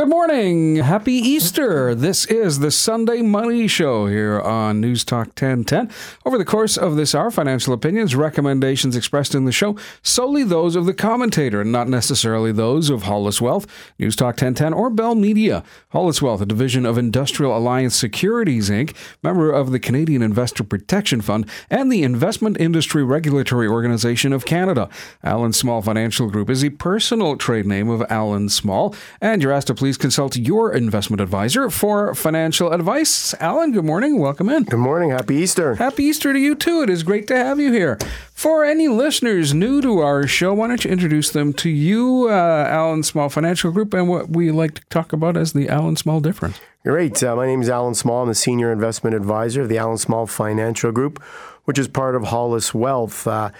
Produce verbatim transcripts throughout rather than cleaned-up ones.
Good morning. Happy Easter. This is the Sunday Money Show here on News Talk ten ten. Over the course of this hour, financial opinions, recommendations expressed in the show, solely those of the commentator and not necessarily those of Hollis Wealth, News Talk ten ten, or Bell Media. Hollis Wealth, a division of Industrial Alliance Securities, Incorporated, member of the Canadian Investor Protection Fund and the Investment Industry Regulatory Organization of Canada. Allan Small Financial Group is the personal trade name of Allan Small, and you're asked to please consult your investment advisor for financial advice. Allan, good morning. Welcome in. Good morning. Happy Easter. Happy Easter to you, too. It is great to have you here. For any listeners new to our show, why don't you introduce them to you, uh, Allan Small Financial Group, and what we like to talk about as the Allan Small difference. Great. Uh, my name is Allan Small. I'm the Senior Investment Advisor of the Allan Small Financial Group, which is part of Hollis Wealth. Uh,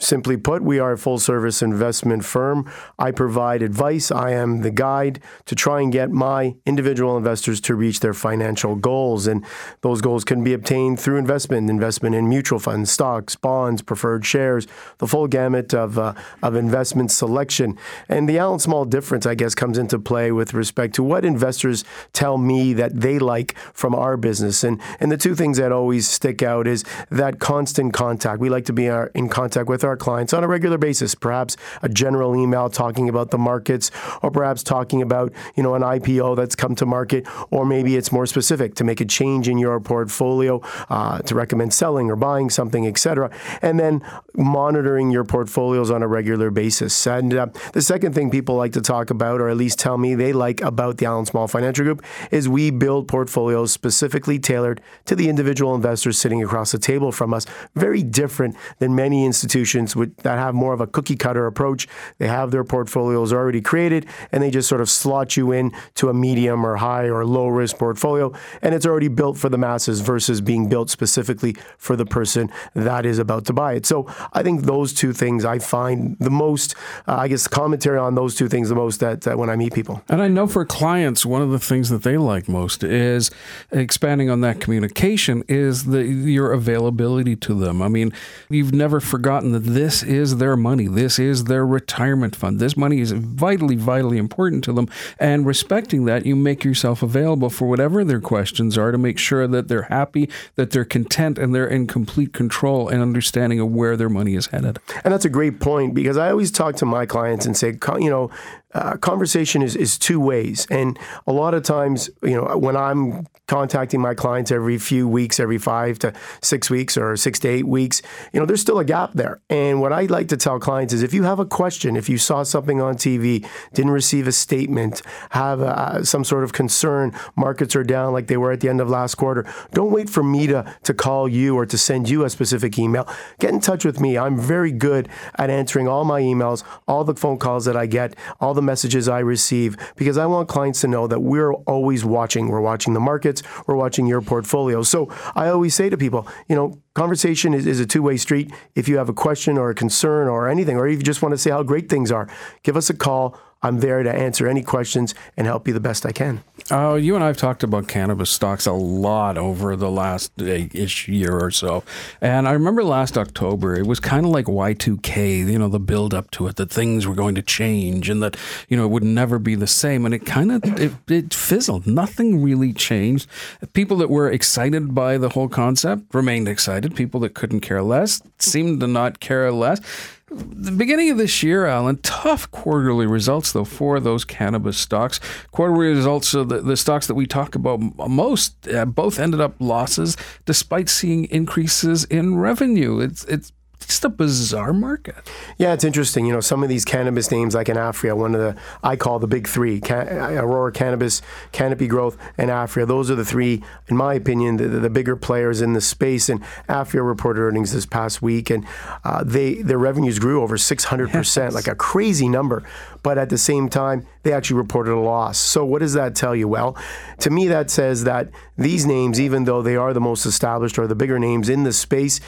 Simply put, we are a full-service investment firm. I provide advice. I am the guide to try and get my individual investors to reach their financial goals. And those goals can be obtained through investment, investment in mutual funds, stocks, bonds, preferred shares, the full gamut of uh, of investment selection. And the Allan Small difference, I guess, comes into play with respect to what investors tell me that they like from our business. And, and the two things that always stick out is that constant contact. We like to be our, in contact with our our clients on a regular basis, perhaps a general email talking about the markets, or perhaps talking about, you know, an I P O that's come to market, or maybe it's more specific to make a change in your portfolio, uh, to recommend selling or buying something, et cetera, and then monitoring your portfolios on a regular basis. And uh, the second thing people like to talk about, or at least tell me they like about the Allan Small Financial Group, is we build portfolios specifically tailored to the individual investors sitting across the table from us, very different than many institutions With, that have more of a cookie-cutter approach. They have their portfolios already created, and they just sort of slot you in to a medium or high or low-risk portfolio, and it's already built for the masses versus being built specifically for the person that is about to buy it. So I think those two things I find the most, uh, I guess, commentary on those two things the most that, that when I meet people. And I know for clients, one of the things that they like most is expanding on that communication is the your availability to them. I mean, you've never forgotten that this is their money. This is their retirement fund. This money is vitally, vitally important to them. And respecting that, you make yourself available for whatever their questions are to make sure that they're happy, that they're content, and they're in complete control and understanding of where their money is headed. And that's a great point, because I always talk to my clients and say, you know, Uh, conversation is, is two ways. And a lot of times, you know, when I'm contacting my clients every few weeks, every five to six weeks or six to eight weeks, you know, there's still a gap there. And what I like to tell clients is if you have a question, if you saw something on T V, didn't receive a statement, have uh, some sort of concern, markets are down like they were at the end of last quarter, don't wait for me to, to call you or to send you a specific email. Get in touch with me. I'm very good at answering all my emails, all the phone calls that I get, all the the messages I receive, because I want clients to know that we're always watching. We're watching the markets. We're watching your portfolio. So I always say to people, you know, conversation is, is a two-way street. If you have a question or a concern or anything, or if you just want to say how great things are, give us a call. I'm there to answer any questions and help you the best I can. Oh, uh, you and I have talked about cannabis stocks a lot over the last-ish year or so. And I remember last October, it was kind of like Y two K, you know, the build-up to it, that things were going to change and that, you know, it would never be the same. And it kind of, it, it fizzled. Nothing really changed. People that were excited by the whole concept remained excited. People that couldn't care less seemed to not care less. The beginning of this year, Allan, tough quarterly results, though, for those cannabis stocks. Quarterly results, so the, the stocks that we talk about most, uh, both ended up losses despite seeing increases in revenue. It's it's just a bizarre market. Yeah, it's interesting. You know, some of these cannabis names like Anafria, one of the, I call the big three, Can- Aurora Cannabis, Canopy Growth, and Anafria. Those are the three, in my opinion, the, the bigger players in the space. And Anafria reported earnings this past week, and uh, they their revenues grew over six hundred percent, yes. Like a crazy number. But at the same time, they actually reported a loss. So what does that tell you? Well, to me, that says that these names, even though they are the most established or the bigger names in the space,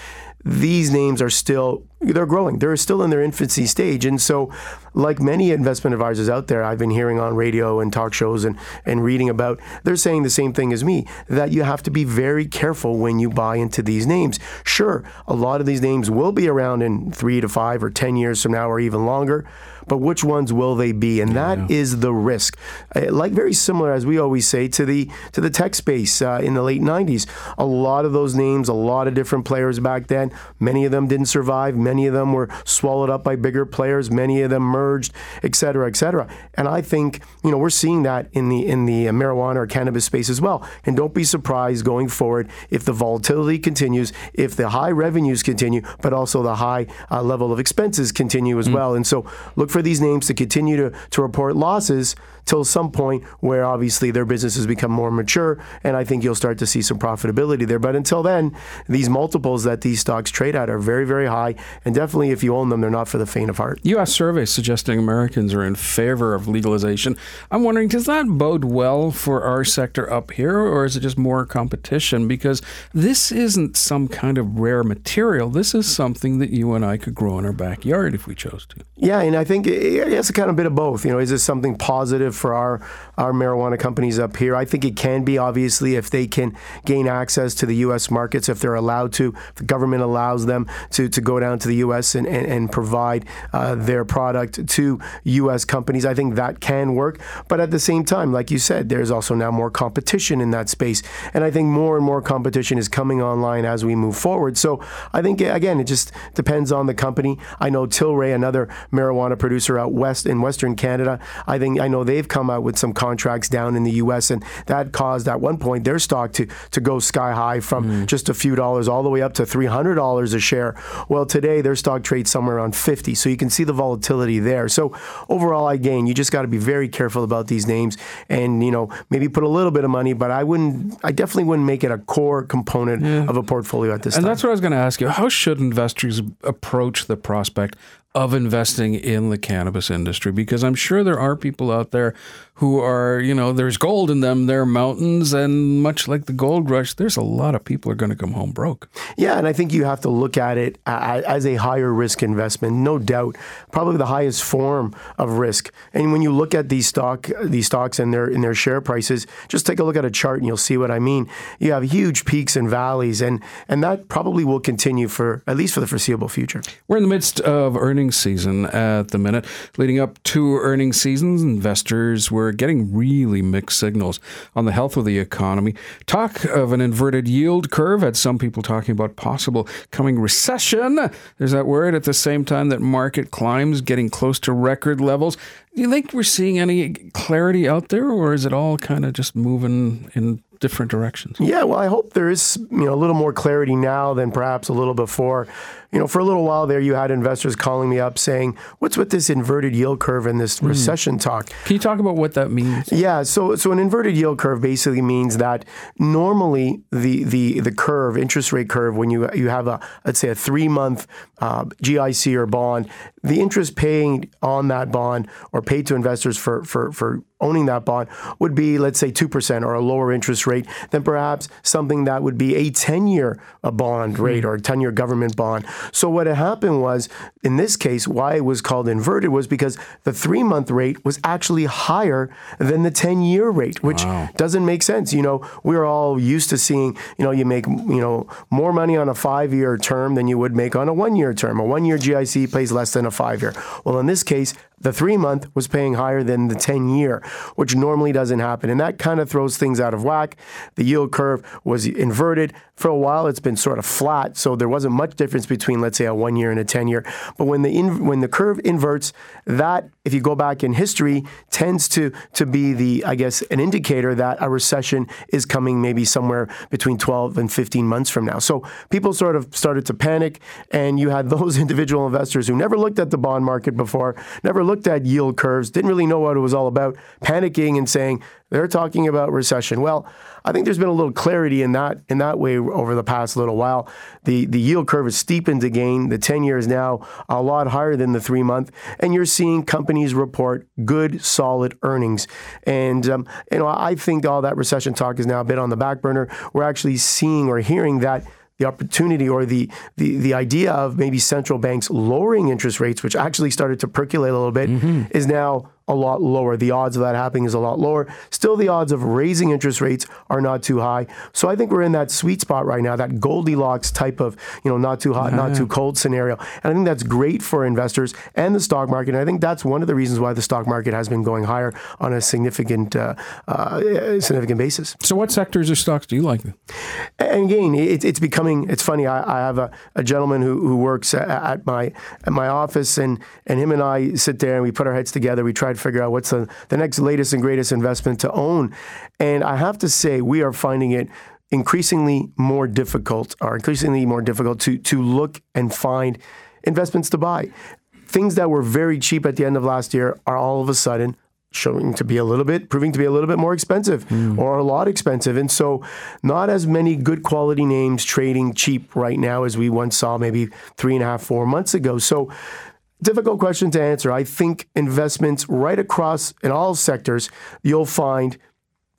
these names are still they're growing. They're still in their infancy stage. And so, like many investment advisors out there, I've been hearing on radio and talk shows and, and reading about, they're saying the same thing as me, that you have to be very careful when you buy into these names. Sure, a lot of these names will be around in three to five or ten years from now or even longer, but which ones will they be? And that yeah. is the risk. Like very similar, as we always say, to the to the tech space uh, in the late nineties. A lot of those names, a lot of different players back then, many of them didn't survive, many of them were swallowed up by bigger players, many of them merged, et cetera, et cetera. And I think, you know, we're seeing that in the in the marijuana or cannabis space as well. And don't be surprised going forward if the volatility continues, if the high revenues continue, but also the high uh, level of expenses continue as mm. well. And so look for these names to continue to, to report losses till some point where obviously their businesses become more mature, and I think you'll start to see some profitability there. But until then, these multiples that these stocks trade at are very, very high, and definitely if you own them, they're not for the faint of heart. U S surveys suggesting Americans are in favor of legalization. I'm wondering, does that bode well for our sector up here, or is it just more competition? Because this isn't some kind of rare material. This is something that you and I could grow in our backyard if we chose to. Yeah, and I think it's a kind of bit of both. You know, is this something positive for our, our marijuana companies up here? I think it can be, obviously, if they can gain access to the U S markets, if they're allowed to, if the government allows them to, to go down to the U S and, and, and provide uh, their product to U S companies. I think that can work. But at the same time, like you said, there's also now more competition in that space. And I think more and more competition is coming online as we move forward. So I think, again, it just depends on the company. I know Tilray, another marijuana producer out west in Western Canada, I think I know they've come out with some contracts down in the U S, and that caused at one point their stock to, to go sky high from mm. just a few dollars all the way up to three hundred dollars a share. Well, today their stock trades somewhere around fifty, so you can see the volatility there. So overall, again, you just got to be very careful about these names, and you know, maybe put a little bit of money, but I wouldn't, I definitely wouldn't make it a core component yeah. of a portfolio at this and time. And that's what I was going to ask you. How should investors approach the prospect of investing in the cannabis industry? Because I'm sure there are people out there who are, you know, there's gold in them, they're mountains, and much like the gold rush, there's a lot of people are going to come home broke. Yeah, and I think you have to look at it as a higher risk investment, no doubt, probably the highest form of risk. And when you look at these stock, these stocks and their and their share prices, just take a look at a chart and you'll see what I mean. You have huge peaks and valleys, and and that probably will continue for at least for the foreseeable future. We're in the midst of earnings season at the minute. Leading up to earnings seasons, investors were getting really mixed signals on the health of the economy. Talk of an inverted yield curve had some people talking about possible coming recession. There's that word. At the same time that market climbs, getting close to record levels. Do you think we're seeing any clarity out there, or is it all kind of just moving in different directions? Yeah, well, I hope there is, you know, a little more clarity now than perhaps a little before. You know, for a little while there, you had investors calling me up saying, what's with this inverted yield curve and this mm. recession talk? Can you talk about what that means? Yeah, so so an inverted yield curve basically means that normally the the the curve, interest rate curve, when you you have a, let's say a three-month uh, G I C or bond, the interest paid on that bond or paid to investors for for for owning that bond would be, let's say, two percent or a lower interest rate than perhaps something that would be a ten-year bond rate mm. or a ten-year government bond. So what had happened was, in this case, why it was called inverted was because the three-month rate was actually higher than the ten-year rate, which wow. doesn't make sense. You know, we're all used to seeing, you know, you make, you know, more money on a five-year term than you would make on a one-year term. A one-year G I C pays less than a five-year. Well, in this case, the three-month was paying higher than the ten-year, which normally doesn't happen. And that kind of throws things out of whack. The yield curve was inverted. For a while, it's been sort of flat, so there wasn't much difference between, let's say, a one-year and a ten-year. But when the in, when the curve inverts, that, if you go back in history, tends to, to be the, I guess, an indicator that a recession is coming maybe somewhere between twelve and fifteen months from now. So people sort of started to panic, and you had those individual investors who never looked at the bond market before, never looked at yield curves, didn't really know what it was all about, panicking and saying, they're talking about recession. Well, I think there's been a little clarity in that in that way over the past little while. The the yield curve has steepened again. The ten-year is now a lot higher than the three-month, and you're seeing companies report good, solid earnings. And um, you know, I think all that recession talk is now a bit on the back burner. We're actually seeing or hearing that the opportunity or the, the, the idea of maybe central banks lowering interest rates, which actually started to percolate a little bit, mm-hmm. is now a lot lower. The odds of that happening is a lot lower. Still, the odds of raising interest rates are not too high. So I think we're in that sweet spot right now, that Goldilocks type of, you know, not too hot, yeah. not too cold scenario. And I think that's great for investors and the stock market. And I think that's one of the reasons why the stock market has been going higher on a significant uh, uh, significant basis. So what sectors or stocks do you like then? And again, it, it's becoming, it's funny, I, I have a, a gentleman who, who works at, at my at my office, and, and him and I sit there and we put our heads together. We try to figure out what's the, the next latest and greatest investment to own. And I have to say, we are finding it increasingly more difficult, or increasingly more difficult to, to look and find investments to buy. Things that were very cheap at the end of last year are all of a sudden showing to be a little bit, proving to be a little bit more expensive mm. or a lot expensive. And so not as many good quality names trading cheap right now as we once saw maybe three and a half, four months ago. So difficult question to answer. I think investments right across in all sectors, you'll find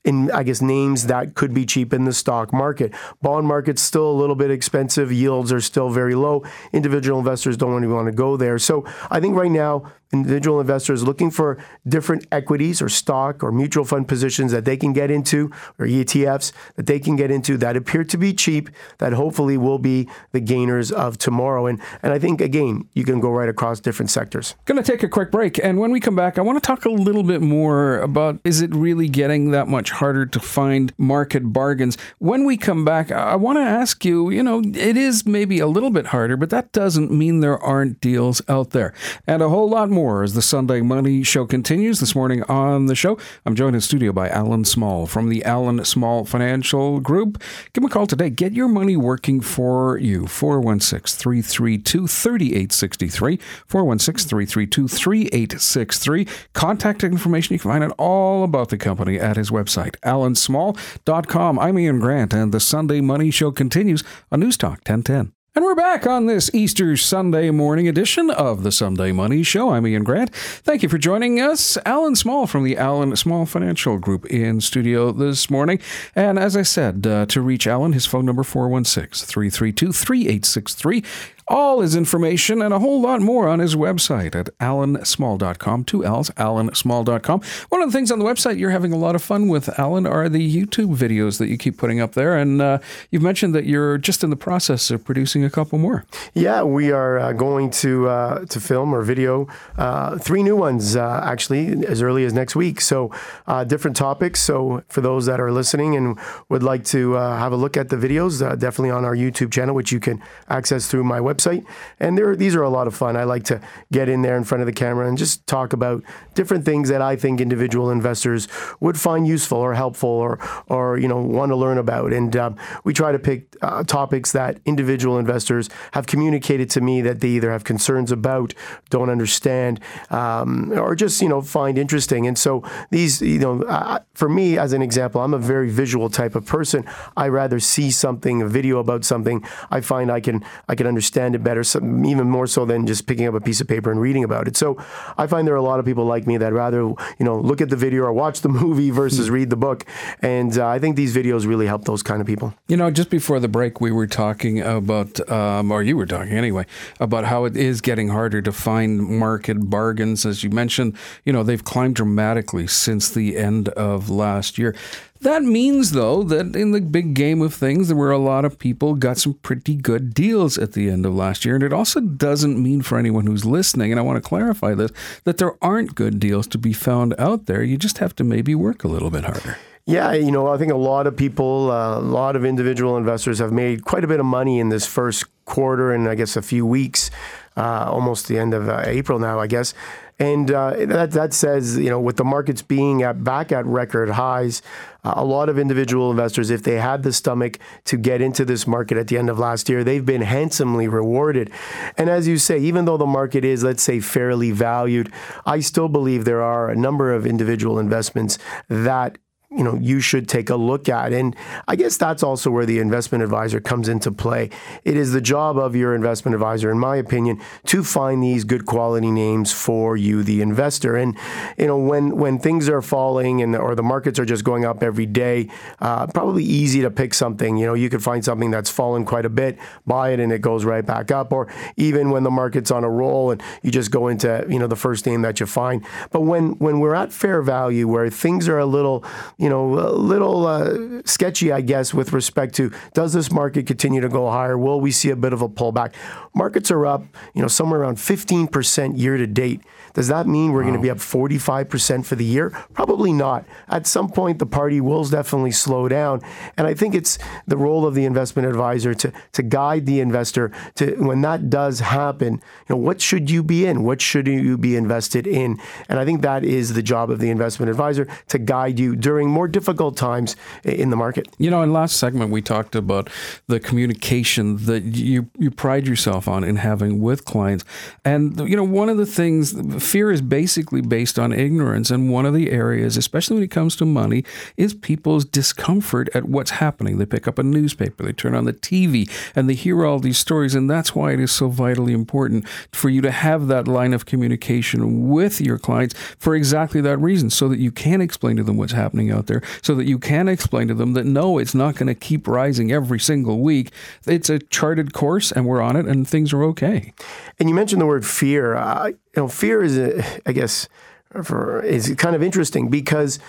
in, I guess, names that could be cheap in the stock market. Bond market's still a little bit expensive. Yields are still very low. Individual investors don't really want to go there. So I think right now, individual investors looking for different equities or stock or mutual fund positions that they can get into, or E T Fs that they can get into that appear to be cheap, that hopefully will be the gainers of tomorrow. And, and I think, again, you can go right across different sectors. Going to take a quick break. And when we come back, I want to talk a little bit more about, is it really getting that much harder to find market bargains? When we come back, I want to ask you, you know, it is maybe a little bit harder, but that doesn't mean there aren't deals out there. And a whole lot more as the Sunday Money Show continues. This morning on the show, I'm joined in studio by Allan Small from the Allan Small Financial Group. Give him a call today. Get your money working for you. four one six, three three two, three eight six three. four one six, three three two, three eight six three. Contact information. You can find out all about the company at his website, allan small dot com. I'm Ian Grant, and the Sunday Money Show continues on News Talk ten ten. And we're back on this Easter Sunday morning edition of the Sunday Money Show. I'm Ian Grant. Thank you for joining us. Allan Small from the Allan Small Financial Group in studio this morning. And as I said, uh, to reach Allan, his phone number four one six, three three two, three eight six three. All his information and a whole lot more on his website at allan small dot com. Two L's, allan small dot com. One of the things on the website you're having a lot of fun with, Allan, are the YouTube videos that you keep putting up there. And uh, you've mentioned that you're just in the process of producing a couple more. Yeah, we are uh, going to uh, to film or video uh, three new ones, uh, actually, as early as next week. So uh, different topics. So for those that are listening and would like to uh, have a look at the videos, uh, definitely on our YouTube channel, which you can access through my website. Website. And there, these are a lot of fun. I like to get in there in front of the camera and just talk about different things that I think individual investors would find useful or helpful, or, or you know, want to learn about. And um, we try to pick uh, topics that individual investors have communicated to me that they either have concerns about, don't understand, um, or just, you know, find interesting. And so these, you know, uh, for me, as an example, I'm a very visual type of person. I rather see something, a video about something. I find I can, I can understand it better, some, even more so than just picking up a piece of paper and reading about it. So I find there are a lot of people like me that rather, you know, look at the video or watch the movie versus read the book. And uh, I think these videos really help those kind of people. You know, just before the break, we were talking about, um, or you were talking anyway, about how it is getting harder to find market bargains. As you mentioned, you know, they've climbed dramatically since the end of last year. That means, though, that in the big game of things, there were a lot of people got some pretty good deals at the end of last year. And it also doesn't mean for anyone who's listening, and I want to clarify this, that there aren't good deals to be found out there. You just have to maybe work a little bit harder. Yeah, you know, I think a lot of people, uh, a lot of individual investors have made quite a bit of money in this first quarter and I guess a few weeks, uh, almost the end of uh, April now, I guess. And uh, that that says, you know, with the markets being at back at record highs, uh, a lot of individual investors, if they had the stomach to get into this market at the end of last year, they've been handsomely rewarded. And as you say, even though the market is, let's say, fairly valued, I still believe there are a number of individual investments that you know, you should take a look at. And I guess that's also where the investment advisor comes into play. It is the job of your investment advisor, in my opinion, to find these good quality names for you, the investor. And, you know, when, when things are falling and or the markets are just going up every day, uh, probably easy to pick something. You know, you could find something that's fallen quite a bit, buy it, and it goes right back up. Or even when the market's on a roll and you just go into, you know, the first name that you find. But when, when we're at fair value, where things are a little, you know, a little uh, sketchy, I guess, with respect to, does this market continue to go higher? Will we see a bit of a pullback? Markets are up, you know, somewhere around fifteen percent year to date. Does that mean we're wow. going to be up forty-five percent for the year? Probably not. At some point, the party will definitely slow down. And I think it's the role of the investment advisor to, to guide the investor to, when that does happen, you know, what should you be in? What should you be invested in? And I think that is the job of the investment advisor, to guide you during more difficult times in the market. You know, in last segment, we talked about the communication that you, you pride yourself on in having with clients. And, you know, one of the things, fear is basically based on ignorance. And one of the areas, especially when it comes to money, is people's discomfort at what's happening. They pick up a newspaper, they turn on the T V, and they hear all these stories. And that's why it is so vitally important for you to have that line of communication with your clients for exactly that reason, so that you can explain to them what's happening out there, so that you can explain to them that, no, it's not going to keep rising every single week. It's a charted course, and we're on it, and things are okay. And you mentioned the word fear. Uh, you know, fear is, a, I guess, for, is kind of interesting, because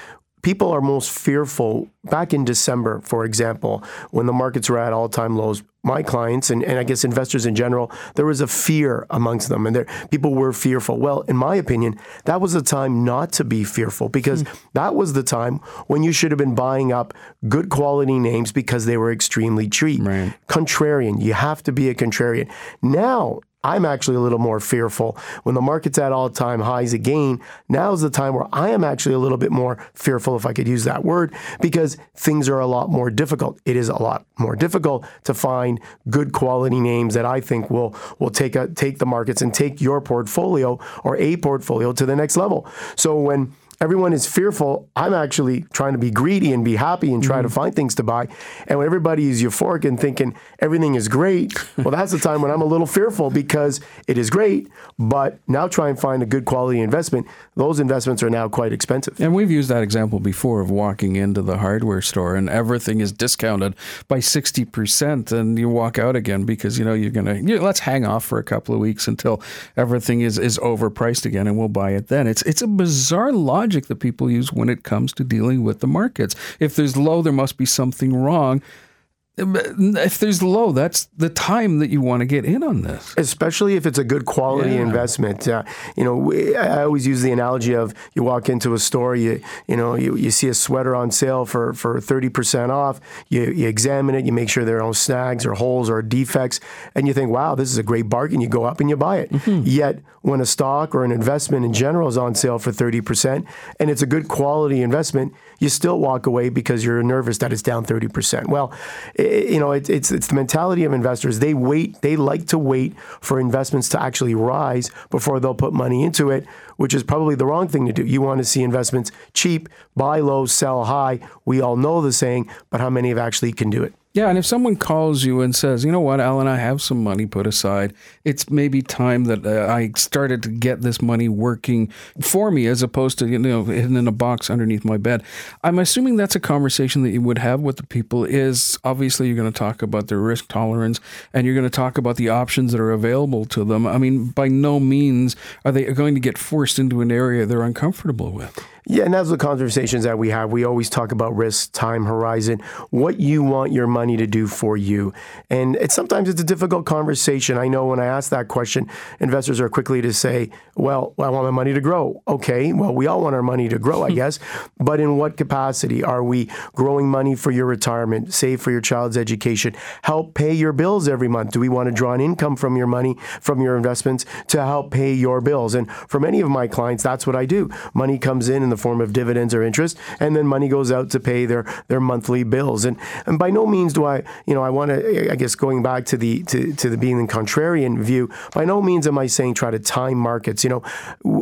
people are most fearful back in December, for example, when the markets were at all-time lows. My clients and, and I guess investors in general, there was a fear amongst them, and there, people were fearful. Well, in my opinion, that was the time not to be fearful, because mm. that was the time when you should have been buying up good quality names because they were extremely cheap. Right. Contrarian. You have to be a contrarian. Now, I'm actually a little more fearful. When the market's at all-time highs again, now's the time where I am actually a little bit more fearful, if I could use that word, because things are a lot more difficult. It is a lot more difficult to find good quality names that I think will will take a, take the markets and take your portfolio or a portfolio to the next level. So when everyone is fearful, I'm actually trying to be greedy and be happy and try mm-hmm. to find things to buy. And when everybody is euphoric and thinking everything is great, well, that's the time when I'm a little fearful, because it is great, but now try and find a good quality investment. Those investments are now quite expensive. And we've used that example before of walking into the hardware store and everything is discounted by sixty percent, and you walk out again because, you know, you're going to, you know, let's hang off for a couple of weeks until everything is, is overpriced again, and we'll buy it then. It's, it's a bizarre logic that people use when it comes to dealing with the markets. If there's low, there must be something wrong. If there's low, that's the time that you want to get in on this. Especially if it's a good quality yeah. investment. Uh, you know, we, I always use the analogy of, you walk into a store, you you know, you, you see a sweater on sale for, for thirty percent off. You, you examine it, you make sure there are no snags or holes or defects, and you think, wow, this is a great bargain. You go up and you buy it. Mm-hmm. Yet, when a stock or an investment in general is on sale for thirty percent, and it's a good quality investment, you still walk away because you're nervous that it's down thirty percent. Well, you know, it, it's it's the mentality of investors. They wait. They like to wait for investments to actually rise before they'll put money into it, which is probably the wrong thing to do. You want to see investments cheap, buy low, sell high. We all know the saying, but how many of actually can do it? Yeah, and if someone calls you and says, you know what, Alan, I have some money put aside. It's maybe time that uh, I started to get this money working for me, as opposed to, you know, hidden in a box underneath my bed. I'm assuming that's a conversation that you would have with the people. Is obviously you're going to talk about their risk tolerance, and you're going to talk about the options that are available to them. I mean, by no means are they going to get forced into an area they're uncomfortable with. Yeah, and that's the conversations that we have. We always talk about risk, time horizon, what you want your money to do for you. And it's, sometimes it's a difficult conversation. I know when I ask that question, investors are quickly to say, well, I want my money to grow. Okay, well, we all want our money to grow, I guess. But in what capacity? Are we growing money for your retirement, save for your child's education, help pay your bills every month? Do we want to draw an income from your money, from your investments, to help pay your bills? And for many of my clients, that's what I do. Money comes in in the form of dividends or interest, and then money goes out to pay their, their monthly bills. And, and by no means means do I, you know, I want to, I guess, going back to the to, to the being the contrarian view, by no means am I saying try to time markets. You know,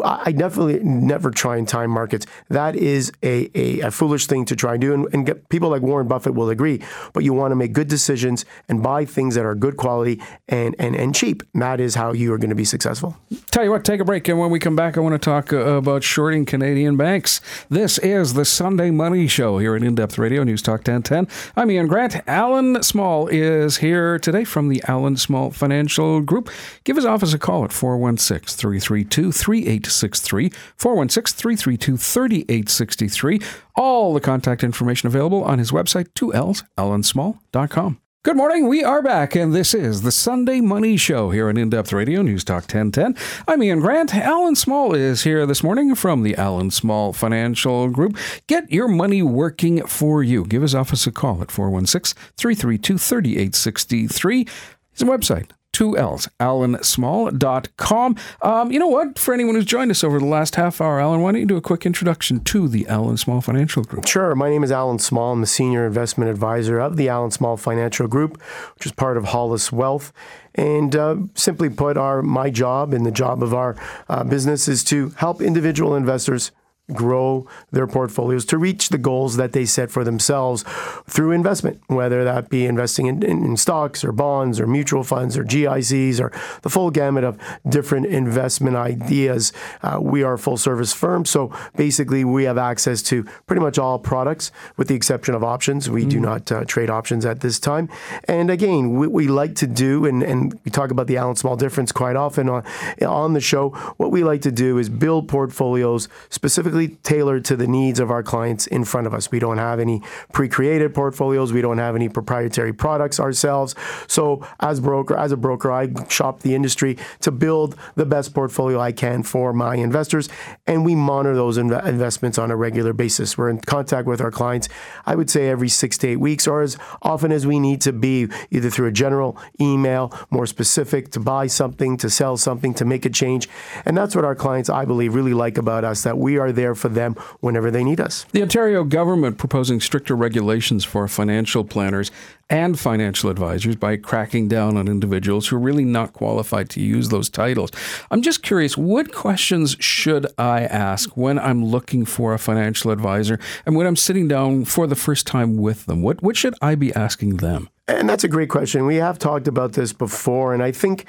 I definitely never try and time markets. That is a, a, a foolish thing to try and do. And, and get, people like Warren Buffett will agree, but you want to make good decisions and buy things that are good quality and, and, and cheap. And that is how you are going to be successful. Tell you what, take a break. And when we come back, I want to talk uh, about shorting Canadian banks. This is the Sunday Money Show here at In-Depth Radio, News Talk ten ten. I'm Ian Grant. Allan Small is here today from the Allan Small Financial Group. Give his office a call at four one six, three three two, three eight six three, four one six, three three two, three eight six three. All the contact information available on his website, two L's, allan small dot com. Good morning. We are back, and this is the Sunday Money Show here on In-Depth Radio, News Talk ten ten. I'm Ian Grant. Allan Small is here this morning from the Allan Small Financial Group. Get your money working for you. Give his office a call at four one six, three three two, three eight six three. His website, two L's, allan small dot com. Um, you know what? For anyone who's joined us over the last half hour, Allan, why don't you do a quick introduction to the Allan Small Financial Group? Sure. My name is Allan Small. I'm the Senior Investment Advisor of the Allan Small Financial Group, which is part of Hollis Wealth. And uh, simply put, our my job and the job of our uh, business is to help individual investors grow their portfolios to reach the goals that they set for themselves through investment, whether that be investing in, in, in stocks or bonds or mutual funds or G I Cs or the full gamut of different investment ideas. Uh, we are a full service firm, so basically we have access to pretty much all products with the exception of options. We mm. do not uh, trade options at this time. And again, what we like to do, and, and we talk about the Allan Small difference quite often on, on the show, what we like to do is build portfolios specifically tailored to the needs of our clients in front of us. We don't have any pre-created portfolios. We don't have any proprietary products ourselves. So as broker, as a broker, I shop the industry to build the best portfolio I can for my investors, and we monitor those inv- investments on a regular basis. We're in contact with our clients, I would say every six to eight weeks, or as often as we need to be, either through a general email, more specific, to buy something, to sell something, to make a change. And that's what our clients, I believe, really like about us, that we are there for them whenever they need us. The Ontario government proposing stricter regulations for financial planners and financial advisors by cracking down on individuals who are really not qualified to use those titles. I'm just curious, what questions should I ask when I'm looking for a financial advisor and when I'm sitting down for the first time with them? What, what should I be asking them? And that's a great question. We have talked about this before, and I think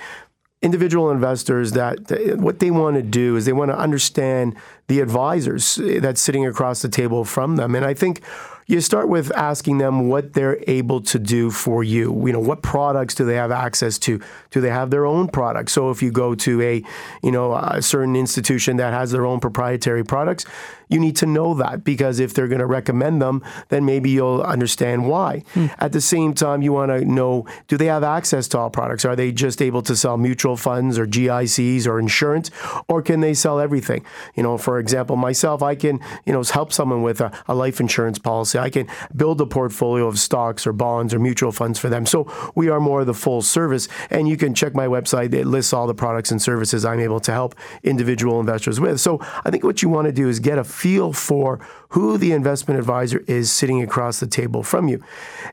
individual investors, that what they want to do is they want to understand the advisors that's sitting across the table from them. And I think you start with asking them what they're able to do for you. You know, what products do they have access to? Do they have their own products? So if you go to a, you know, a certain institution that has their own proprietary products, you need to know that, because if they're going to recommend them, then maybe you'll understand why. Mm. At the same time, you want to know, do they have access to all products? Are they just able to sell mutual funds or G I Cs or insurance, or can they sell everything? You know, for example, myself, I can, you know, help someone with a, a life insurance policy. I can build a portfolio of stocks or bonds or mutual funds for them. So we are more of the full service, and you can check my website. It lists all the products and services I'm able to help individual investors with. So I think what you want to do is get a feel for who the investment advisor is sitting across the table from you.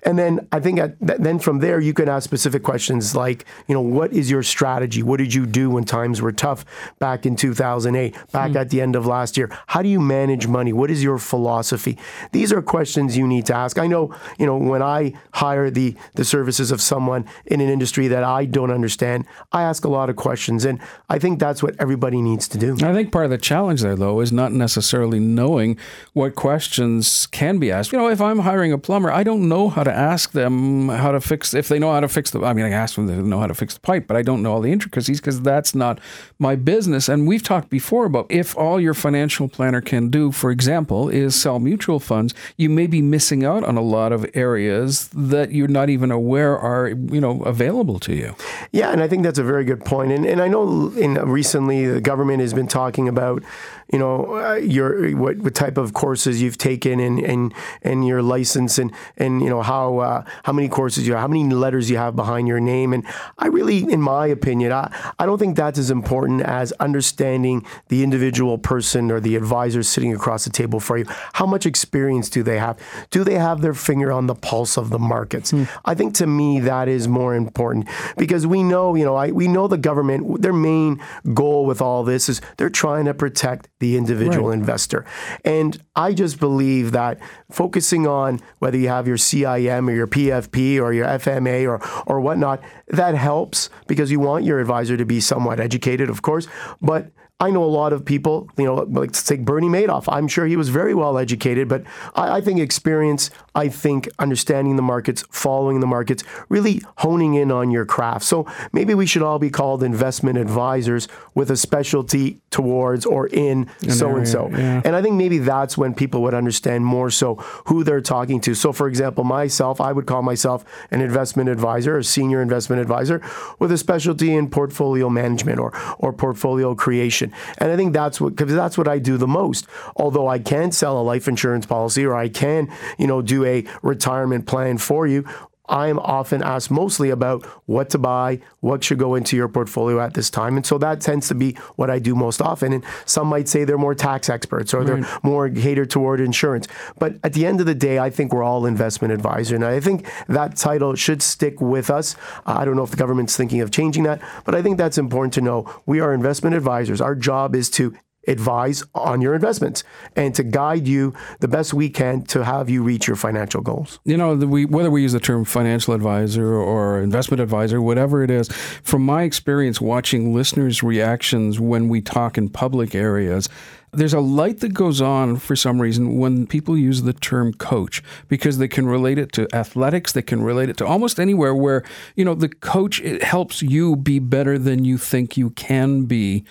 And then I think at th- then from there, you can ask specific questions like, you know, what is your strategy? What did you do when times were tough back in two thousand eight, back mm. at the end of last year? How do you manage money? What is your philosophy? These are questions you need to ask. I know, you know, when I hire the, the services of someone in an industry that I don't understand, I ask a lot of questions. And I think that's what everybody needs to do. I think part of the challenge there, though, is not necessarily knowing what questions can be asked. You know, if I'm hiring a plumber, I don't know how to ask them how to fix, if they know how to fix the, I mean, I ask them if they know how to fix the pipe, but I don't know all the intricacies because that's not my business. And we've talked before about if all your financial planner can do, for example, is sell mutual funds, you may be missing out on a lot of areas that you're not even aware are, you know, available to you. Yeah, and I think that's a very good point. And, and I know in recently the government has been talking about, you know, uh, your what, what type of course courses you've taken and and, and your license and, and you know how uh, how many courses you have, how many letters you have behind your name. And I really, in my opinion, I, I don't think that's as important as understanding the individual person or the advisor sitting across the table for you. How much experience do they have? Do they have their finger on the pulse of the markets? Mm. I think to me that is more important, because we know, you know, I, we know the government, their main goal with all this is they're trying to protect the individual right. investor. And I just believe that focusing on whether you have your C I M or your P F P or your F M A or or whatnot, that helps, because you want your advisor to be somewhat educated, of course. But I know a lot of people, you know, like to take Bernie Madoff. I'm sure he was very well educated, but I, I think experience, I think understanding the markets, following the markets, really honing in on your craft. So maybe we should all be called investment advisors with a specialty towards or in an so-and-so. Area, yeah. And I think maybe that's when people would understand more so who they're talking to. So for example, myself, I would call myself an investment advisor, a senior investment advisor with a specialty in portfolio management or, or portfolio creation. And I think that's what, because that's what I do the most. Although I can sell a life insurance policy, or I can, you know, do a retirement plan for you, I am often asked mostly about what to buy, what should go into your portfolio at this time. And so that tends to be what I do most often. And some might say they're more tax experts or right. they're more catered toward insurance. But at the end of the day, I think we're all investment advisor. And I think that title should stick with us. I don't know if the government's thinking of changing that, but I think that's important to know. We are investment advisors. Our job is to advise on your investments and to guide you the best we can to have you reach your financial goals. You know, the, we, whether we use the term financial advisor or investment advisor, whatever it is, from my experience watching listeners' reactions when we talk in public areas, there's a light that goes on for some reason when people use the term coach, because they can relate it to athletics. They can relate it to almost anywhere where, you know, the coach, it helps you be better than you think you can be.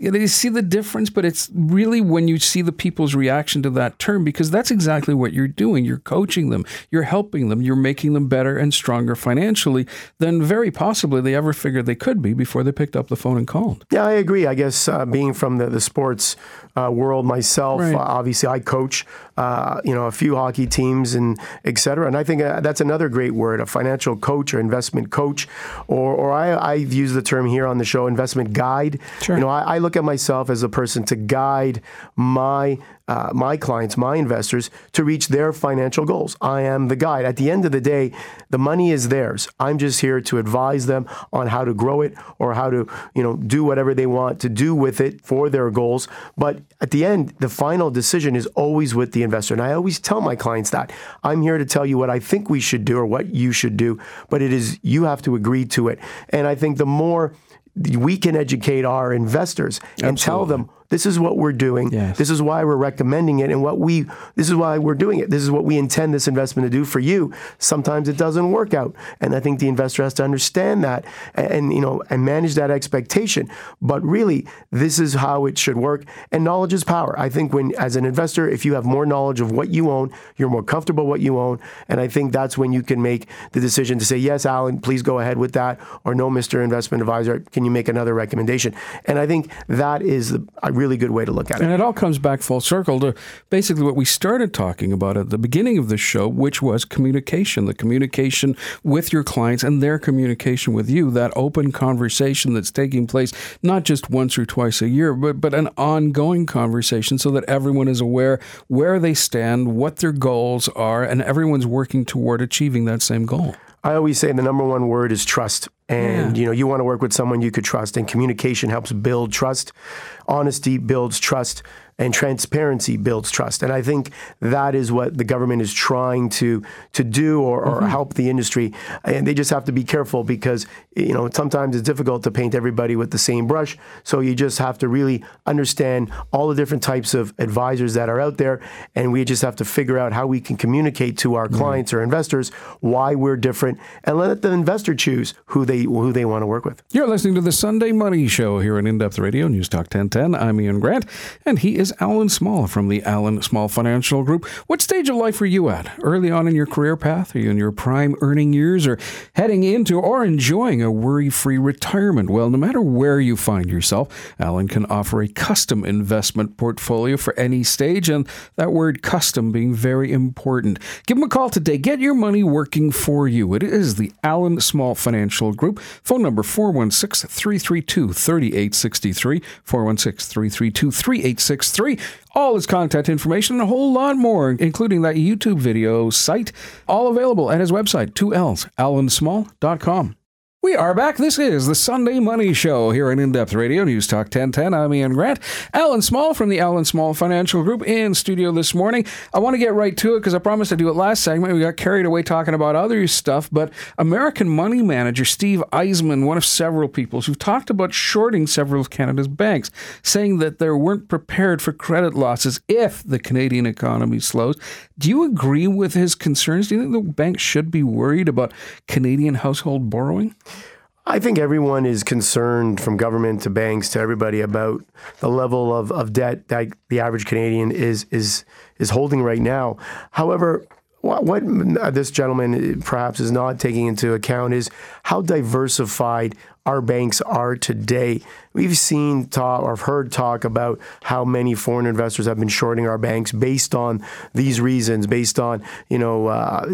They see the difference, but it's really when you see the people's reaction to that term, because that's exactly what you're doing. You're coaching them, you're helping them, you're making them better and stronger financially than very possibly they ever figured they could be before they picked up the phone and called. Yeah, I agree. I guess uh, being from the, the sports uh, world myself, right. uh, obviously I coach, uh, you know, a few hockey teams and et cetera. And I think uh, that's another great word, a financial coach or investment coach, or or I, I've used the term here on the show, investment guide. Sure. You know, I, I look at myself as a person to guide my uh, my clients, my investors, to reach their financial goals. I am the guide. At the end of the day, the money is theirs. I'm just here to advise them on how to grow it or how to, you know, do whatever they want to do with it for their goals. But at the end, the final decision is always with the investor. And I always tell my clients that. I'm here to tell you what I think we should do or what you should do, but it is, you have to agree to it. And I think the more we can educate our investors and Absolutely. Tell them, this is what we're doing. Yes. This is why we're recommending it, and what we. This is why we're doing it. This is what we intend this investment to do for you. Sometimes it doesn't work out, and I think the investor has to understand that, and, and you know, and manage that expectation. But really, this is how it should work. And knowledge is power. I think when, as an investor, if you have more knowledge of what you own, you're more comfortable with what you own, and I think that's when you can make the decision to say, yes, Alan, please go ahead with that, or no, Mister Investment Advisor, can you make another recommendation? And I think that is the. I really really good way to look at it. And it all comes back full circle to basically what we started talking about at the beginning of the show, which was communication, the communication with your clients and their communication with you, that open conversation that's taking place, not just once or twice a year, but, but an ongoing conversation so that everyone is aware where they stand, what their goals are, and everyone's working toward achieving that same goal. I always say the number one word is trust. And, yeah. you know, you want to work with someone you could trust, and communication helps build trust. Honesty builds trust, and transparency builds trust. And I think that is what the government is trying to to do or, or mm-hmm. help the industry. And they just have to be careful, because, you know, sometimes it's difficult to paint everybody with the same brush. So you just have to really understand all the different types of advisors that are out there. And we just have to figure out how we can communicate to our clients mm-hmm. or investors why we're different, and let the investor choose who they who they want to work with. You're listening to the Sunday Money Show here on In-Depth Radio News Talk ten ten. I'm Ian Grant, and he is is Allan Small from the Allan Small Financial Group. What stage of life were you at? Early on in your career path? Are you in your prime earning years or heading into or enjoying a worry-free retirement? Well, no matter where you find yourself, Allan can offer a custom investment portfolio for any stage, and that word custom being very important. Give him a call today. Get your money working for you. It is the Allan Small Financial Group. Phone number four one six, three three two, three eight six three, four one six, three three two, three eight six three. All his contact information and a whole lot more, including that YouTube video site, all available at his website, two L's, allan small dot com. We are back. This is the Sunday Money Show here on In-Depth Radio, News Talk ten ten. I'm Ian Grant. Allan Small from the Allan Small Financial Group in studio this morning. I want to get right to it because I promised to do it last segment. We got carried away talking about other stuff, but American money manager Steve Eisman, one of several people who've talked about shorting several of Canada's banks, saying that they weren't prepared for credit losses if the Canadian economy slows. Do you agree with his concerns? Do you think the banks should be worried about Canadian household borrowing? I think everyone is concerned, from government to banks to everybody, about the level of, of debt that the average Canadian is is is holding right now. However, what, what this gentleman perhaps is not taking into account is how diversified our banks are today. We've seen talk or heard talk about how many foreign investors have been shorting our banks based on these reasons, based on you know uh,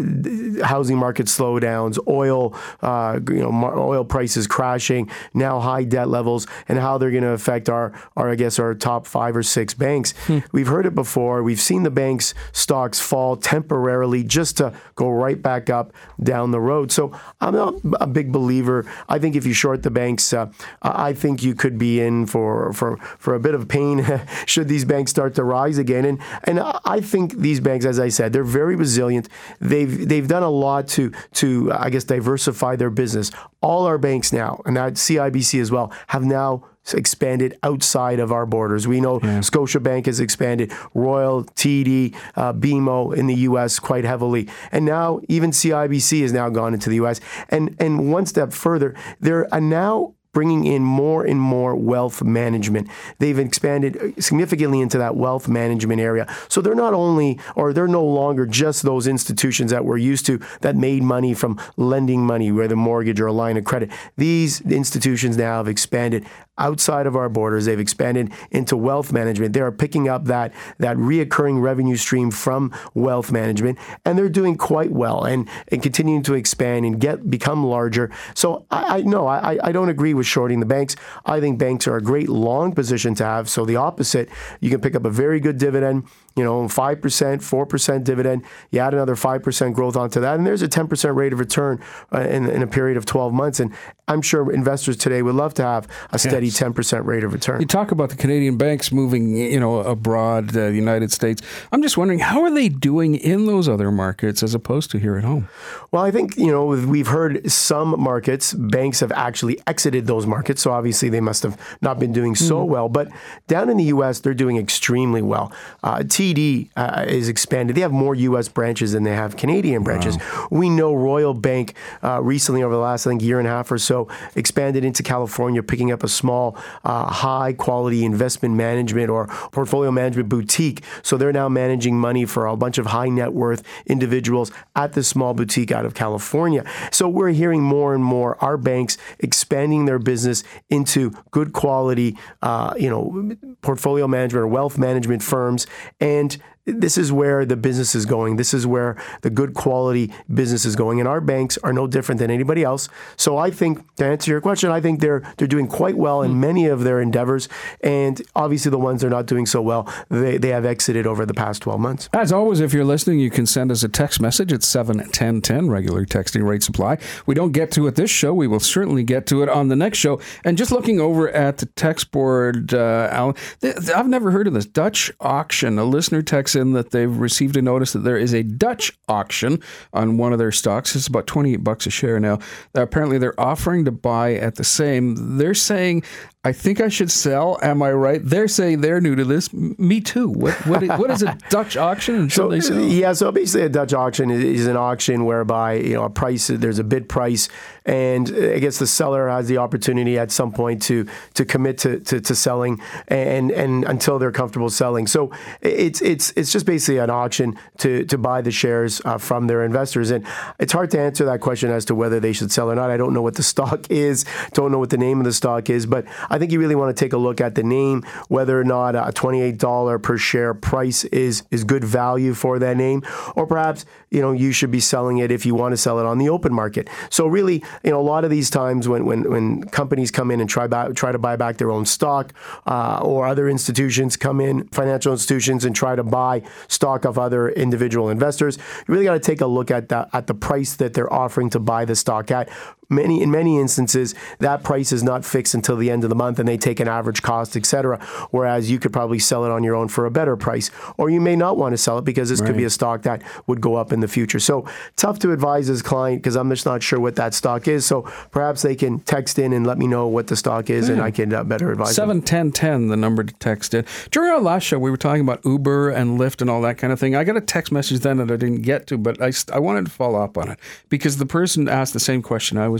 housing market slowdowns, oil uh, you know oil prices crashing, now high debt levels, and how they're going to affect our, our I guess our top five or six banks. Hmm. We've heard it before. We've seen the banks' stocks fall temporarily just to go right back up down the road. So I'm not a big believer. I think if you short the banks, uh, I think you could be in for for, for a bit of pain should these banks start to rise again. And and I think these banks, as I said, they're very resilient. They've they've done a lot to to I guess diversify their business. All our banks now, and that C I B C as well, have now expanded outside of our borders. We know yeah. Scotiabank has expanded, Royal, T D, uh, B M O in the U S quite heavily. And now even C I B C has now gone into the U S. And and one step further, there are now bringing in more and more wealth management. They've expanded significantly into that wealth management area. So they're not only, or they're no longer just those institutions that we're used to that made money from lending money, whether mortgage or a line of credit. These institutions now have expanded outside of our borders. They've expanded into wealth management. They are picking up that that reoccurring revenue stream from wealth management, and they're doing quite well and, and continuing to expand and get become larger. So I, I no, I, I don't agree with shorting the banks. I think banks are a great long position to have. So the opposite, you can pick up a very good dividend, you know, five percent, four percent dividend. You add another five percent growth onto that, and there's a ten percent rate of return uh, in, in a period of twelve months. And I'm sure investors today would love to have a steady yes. ten percent rate of return. You talk about the Canadian banks moving, you know, abroad, uh, the United States. I'm just wondering, how are they doing in those other markets as opposed to here at home? Well, I think, you know, we've heard some markets, banks have actually exited those markets. So obviously they must have not been doing so mm. well. But down in the U S, they're doing extremely well. Uh, T D uh, is expanded. They have more U S branches than they have Canadian branches. Wow. We know Royal Bank uh, recently, over the last, I think, year and a half or so, expanded into California, picking up a small, uh, high-quality investment management or portfolio management boutique. So they're now managing money for a bunch of high-net-worth individuals at this small boutique out of California. So we're hearing more and more our banks expanding their business into good quality, uh, you know, portfolio management or wealth management firms. And this is where the business is going. This is where the good quality business is going. And our banks are no different than anybody else. So I think, to answer your question, I think they're they're doing quite well in many of their endeavors. And obviously the ones they're not doing so well, they, they have exited over the past twelve months. As always, if you're listening, you can send us a text message at seven ten ten, regular texting rates apply. We don't get to it this show. We will certainly get to it on the next show. And just looking over at the text board, uh, Alan, th- th- I've never heard of this. Dutch auction. A listener texts in that they've received a notice that there is a Dutch auction on one of their stocks. It's about twenty-eight bucks a share now. Apparently, they're offering to buy at the same. They're saying I think I should sell. Am I right? They're saying they're new to this. Me too. What What, what is a Dutch auction? And so, they sell? Yeah, so basically a Dutch auction is an auction whereby, you know, a price, there's a bid price, and I guess the seller has the opportunity at some point to to commit to, to, to selling and and until they're comfortable selling. So it's it's it's just basically an auction to, to buy the shares uh, from their investors. And it's hard to answer that question as to whether they should sell or not. I don't know what the stock is, don't know what the name of the stock is, but I think you really want to take a look at the name, whether or not a twenty-eight dollars per share price is is good value for that name, or perhaps, you know, you should be selling it if you want to sell it on the open market. So really, you know, a lot of these times when when, when companies come in and try buy, try to buy back their own stock, uh, or other institutions come in, financial institutions, and try to buy stock of other individual investors, you really got to take a look at the at the price that they're offering to buy the stock at. Many in many instances, that price is not fixed until the end of the month, and they take an average cost, et cetera. Whereas you could probably sell it on your own for a better price, or you may not want to sell it because this right. could be a stock that would go up in the future. So tough to advise this client because I'm just not sure what that stock is. So perhaps they can text in and let me know what the stock is, yeah. and I can uh, better advise. Seven ten ten, the number to text in. During our last show, we were talking about Uber and Lyft and all that kind of thing. I got a text message then that I didn't get to, but I I wanted to follow up on it because the person asked the same question I was. wondering.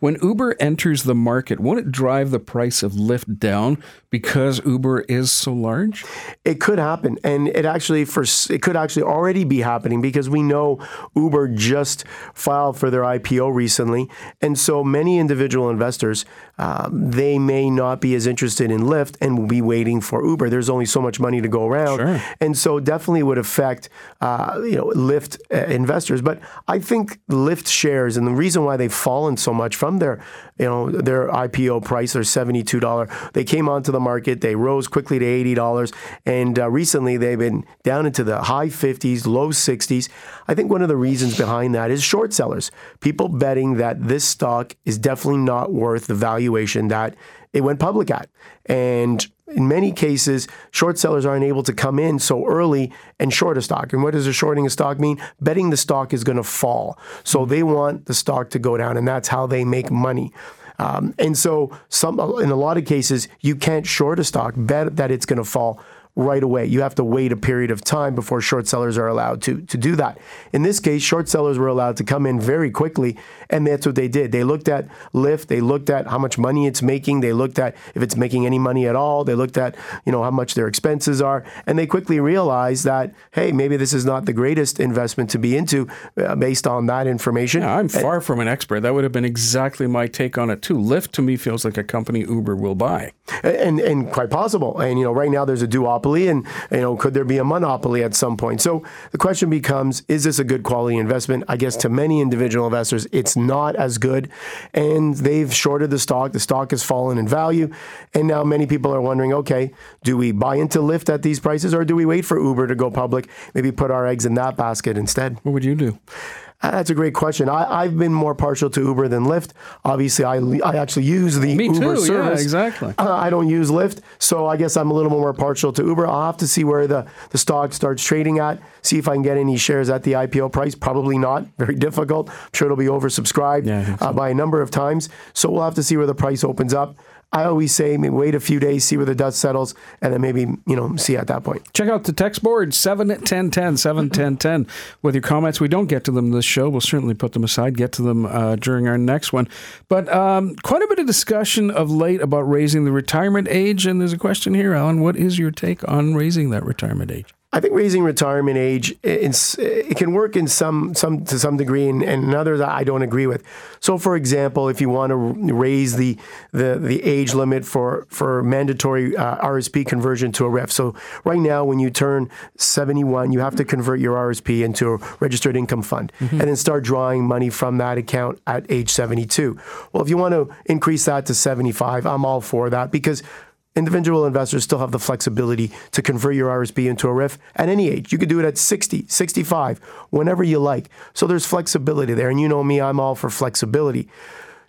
When Uber enters the market, won't it drive the price of Lyft down because Uber is so large? It could happen, and it actually for it could actually already be happening because we know Uber just filed for their I P O recently, and so many individual investors uh, they may not be as interested in Lyft and will be waiting for Uber. There's only so much money to go around, sure. and so definitely would affect uh, you know Lyft uh, investors. But I think Lyft shares, and the reason why they've fallen so much from their, you know, their I P O price, their seventy-two dollars. They came onto the market, they rose quickly to eighty dollars, and uh, recently they've been down into the high fifties, low sixties. I think one of the reasons behind that is short sellers, people betting that this stock is definitely not worth the valuation that it went public at. And in many cases, short sellers aren't able to come in so early and short a stock. And what does a shorting a stock mean? Betting the stock is going to fall. So they want the stock to go down, and that's how they make money. Um, and so some, in a lot of cases, you can't short a stock, bet that it's going to fall right away. You have to wait a period of time before short sellers are allowed to, to do that. In this case, short sellers were allowed to come in very quickly, and that's what they did. They looked at Lyft, they looked at how much money it's making, they looked at if it's making any money at all, they looked at, you know, how much their expenses are, and they quickly realized that, hey, maybe this is not the greatest investment to be into uh, based on that information. Yeah, I'm far and, from an expert. That would have been exactly my take on it too. Lyft to me feels like a company Uber will buy. And, and quite possible. And, you know, right now there's a duopoly. And, you know, could there be a monopoly at some point? So the question becomes, is this a good quality investment? I guess to many individual investors, it's not as good. And they've shorted the stock. The stock has fallen in value. And now many people are wondering, okay, do we buy into Lyft at these prices or do we wait for Uber to go public? Maybe put our eggs in that basket instead. What would you do? That's a great question. I, I've been more partial to Uber than Lyft. Obviously, I I actually use the Me Uber too, service. Yeah, exactly. Uh, I don't use Lyft, so I guess I'm a little more partial to Uber. I'll have to see where the, the stock starts trading at, see if I can get any shares at the I P O price. Probably not. Very difficult. I'm sure it'll be oversubscribed yeah, so. uh, by a number of times. So we'll have to see where the price opens up. I always say, maybe wait a few days, see where the dust settles, and then maybe, you know, see at that point. Check out the text board, seven ten ten, seven ten ten. With your comments, we don't get to them this show. We'll certainly put them aside, get to them uh, during our next one. But um, quite a bit of discussion of late about raising the retirement age, and there's a question here, Alan. What is your take on raising that retirement age? I think raising retirement age, it's, it can work in some, some to some degree, and, and others I don't agree with. So, for example, if you want to raise the the, the age limit for for mandatory uh, R S P conversion to a R E F, so right now when you turn seventy-one, you have to convert your R S P into a registered income fund, mm-hmm. and then start drawing money from that account at age seventy-two. Well, if you want to increase that to seventy-five, I'm all for that because individual investors still have the flexibility to convert your R S P into a R I F at any age. You could do it at sixty, sixty-five, whenever you like. So there's flexibility there. And you know me, I'm all for flexibility.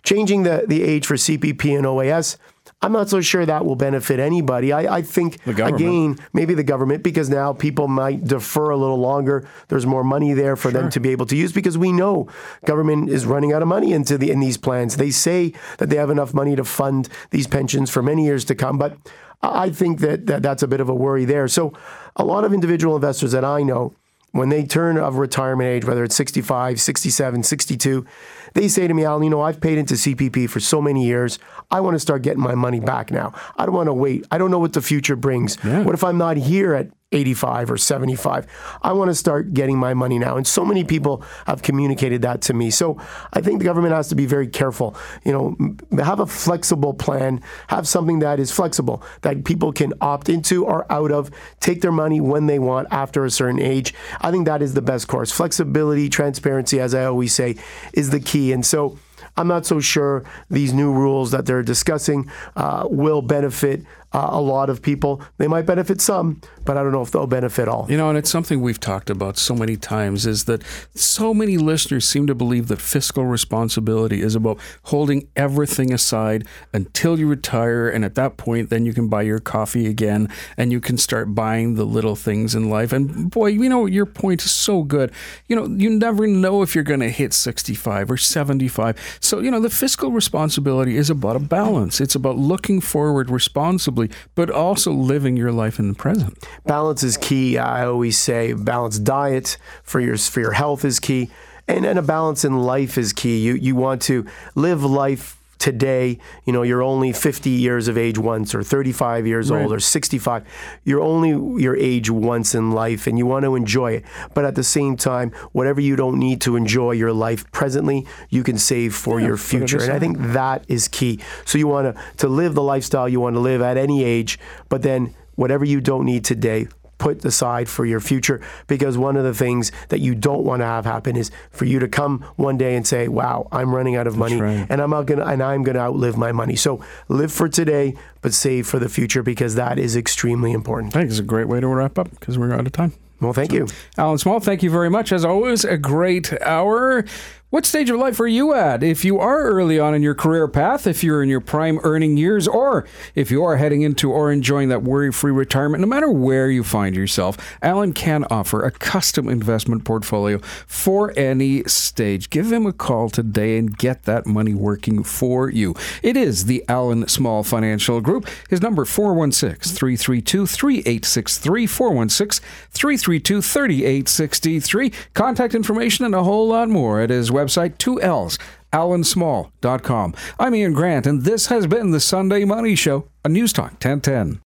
Changing the, the age for C P P and O A S, I'm not so sure that will benefit anybody. I, I think, again, maybe the government, because now people might defer a little longer. There's more money there for sure. them to be able to use, because we know government is running out of money into the in these plans. They say that they have enough money to fund these pensions for many years to come, but I think that, that that's a bit of a worry there. So a lot of individual investors that I know, when they turn of retirement age, whether it's sixty-five, sixty-seven, sixty-two, they say to me, Al, you know, I've paid into C P P for so many years. I want to start getting my money back now. I don't want to wait. I don't know what the future brings. Yeah. What if I'm not here at eighty-five or seventy-five? I want to start getting my money now. And so many people have communicated that to me. So I think the government has to be very careful. You know, have a flexible plan, have something that is flexible, that people can opt into or out of, take their money when they want after a certain age. I think that is the best course. Flexibility, transparency, as I always say, is the key. And so I'm not so sure these new rules that they're discussing uh, will benefit uh, a lot of people. They might benefit some, but I don't know if they'll benefit all. You know, and it's something we've talked about so many times, is that so many listeners seem to believe that fiscal responsibility is about holding everything aside until you retire. And at that point, then you can buy your coffee again and you can start buying the little things in life. And boy, you know, your point is so good. You know, you never know if you're going to hit sixty-five or seventy-five. So, you know, the fiscal responsibility is about a balance. It's about looking forward responsibly, but also living your life in the present. Balance is key. I always say balanced diet for your, for your health is key. And, and a balance in life is key. You, you want to live life today. You know, you're only fifty years of age once, or thirty-five years right. old, or sixty-five. You're only your age once in life, and you want to enjoy it. But at the same time, whatever you don't need to enjoy your life presently, you can save for yeah, your future. one hundred percent. And I think that is key. So you want to, to live the lifestyle you want to live at any age, but then whatever you don't need today, put aside for your future, because one of the things that you don't want to have happen is for you to come one day and say, wow, I'm running out of That's money right. and I'm out gonna and I'm gonna outlive my money. So live for today, but save for the future, because that is extremely important. I think it's a great way to wrap up, because we're out of time. Well, thank so, you. Allan Small, thank you very much. As always, a great hour. What stage of life are you at? If you are early on in your career path, if you're in your prime earning years, or if you are heading into or enjoying that worry-free retirement, no matter where you find yourself, Allan can offer a custom investment portfolio for any stage. Give him a call today and get that money working for you. It is the Allan Small Financial Group. His number, four one six, three three two, three eight six three, four one six, three three two, three eight six three. Contact information and a whole lot more at his website. website, two L's, allan small dot com. I'm Ian Grant, and this has been the Sunday Money Show on News Talk ten ten.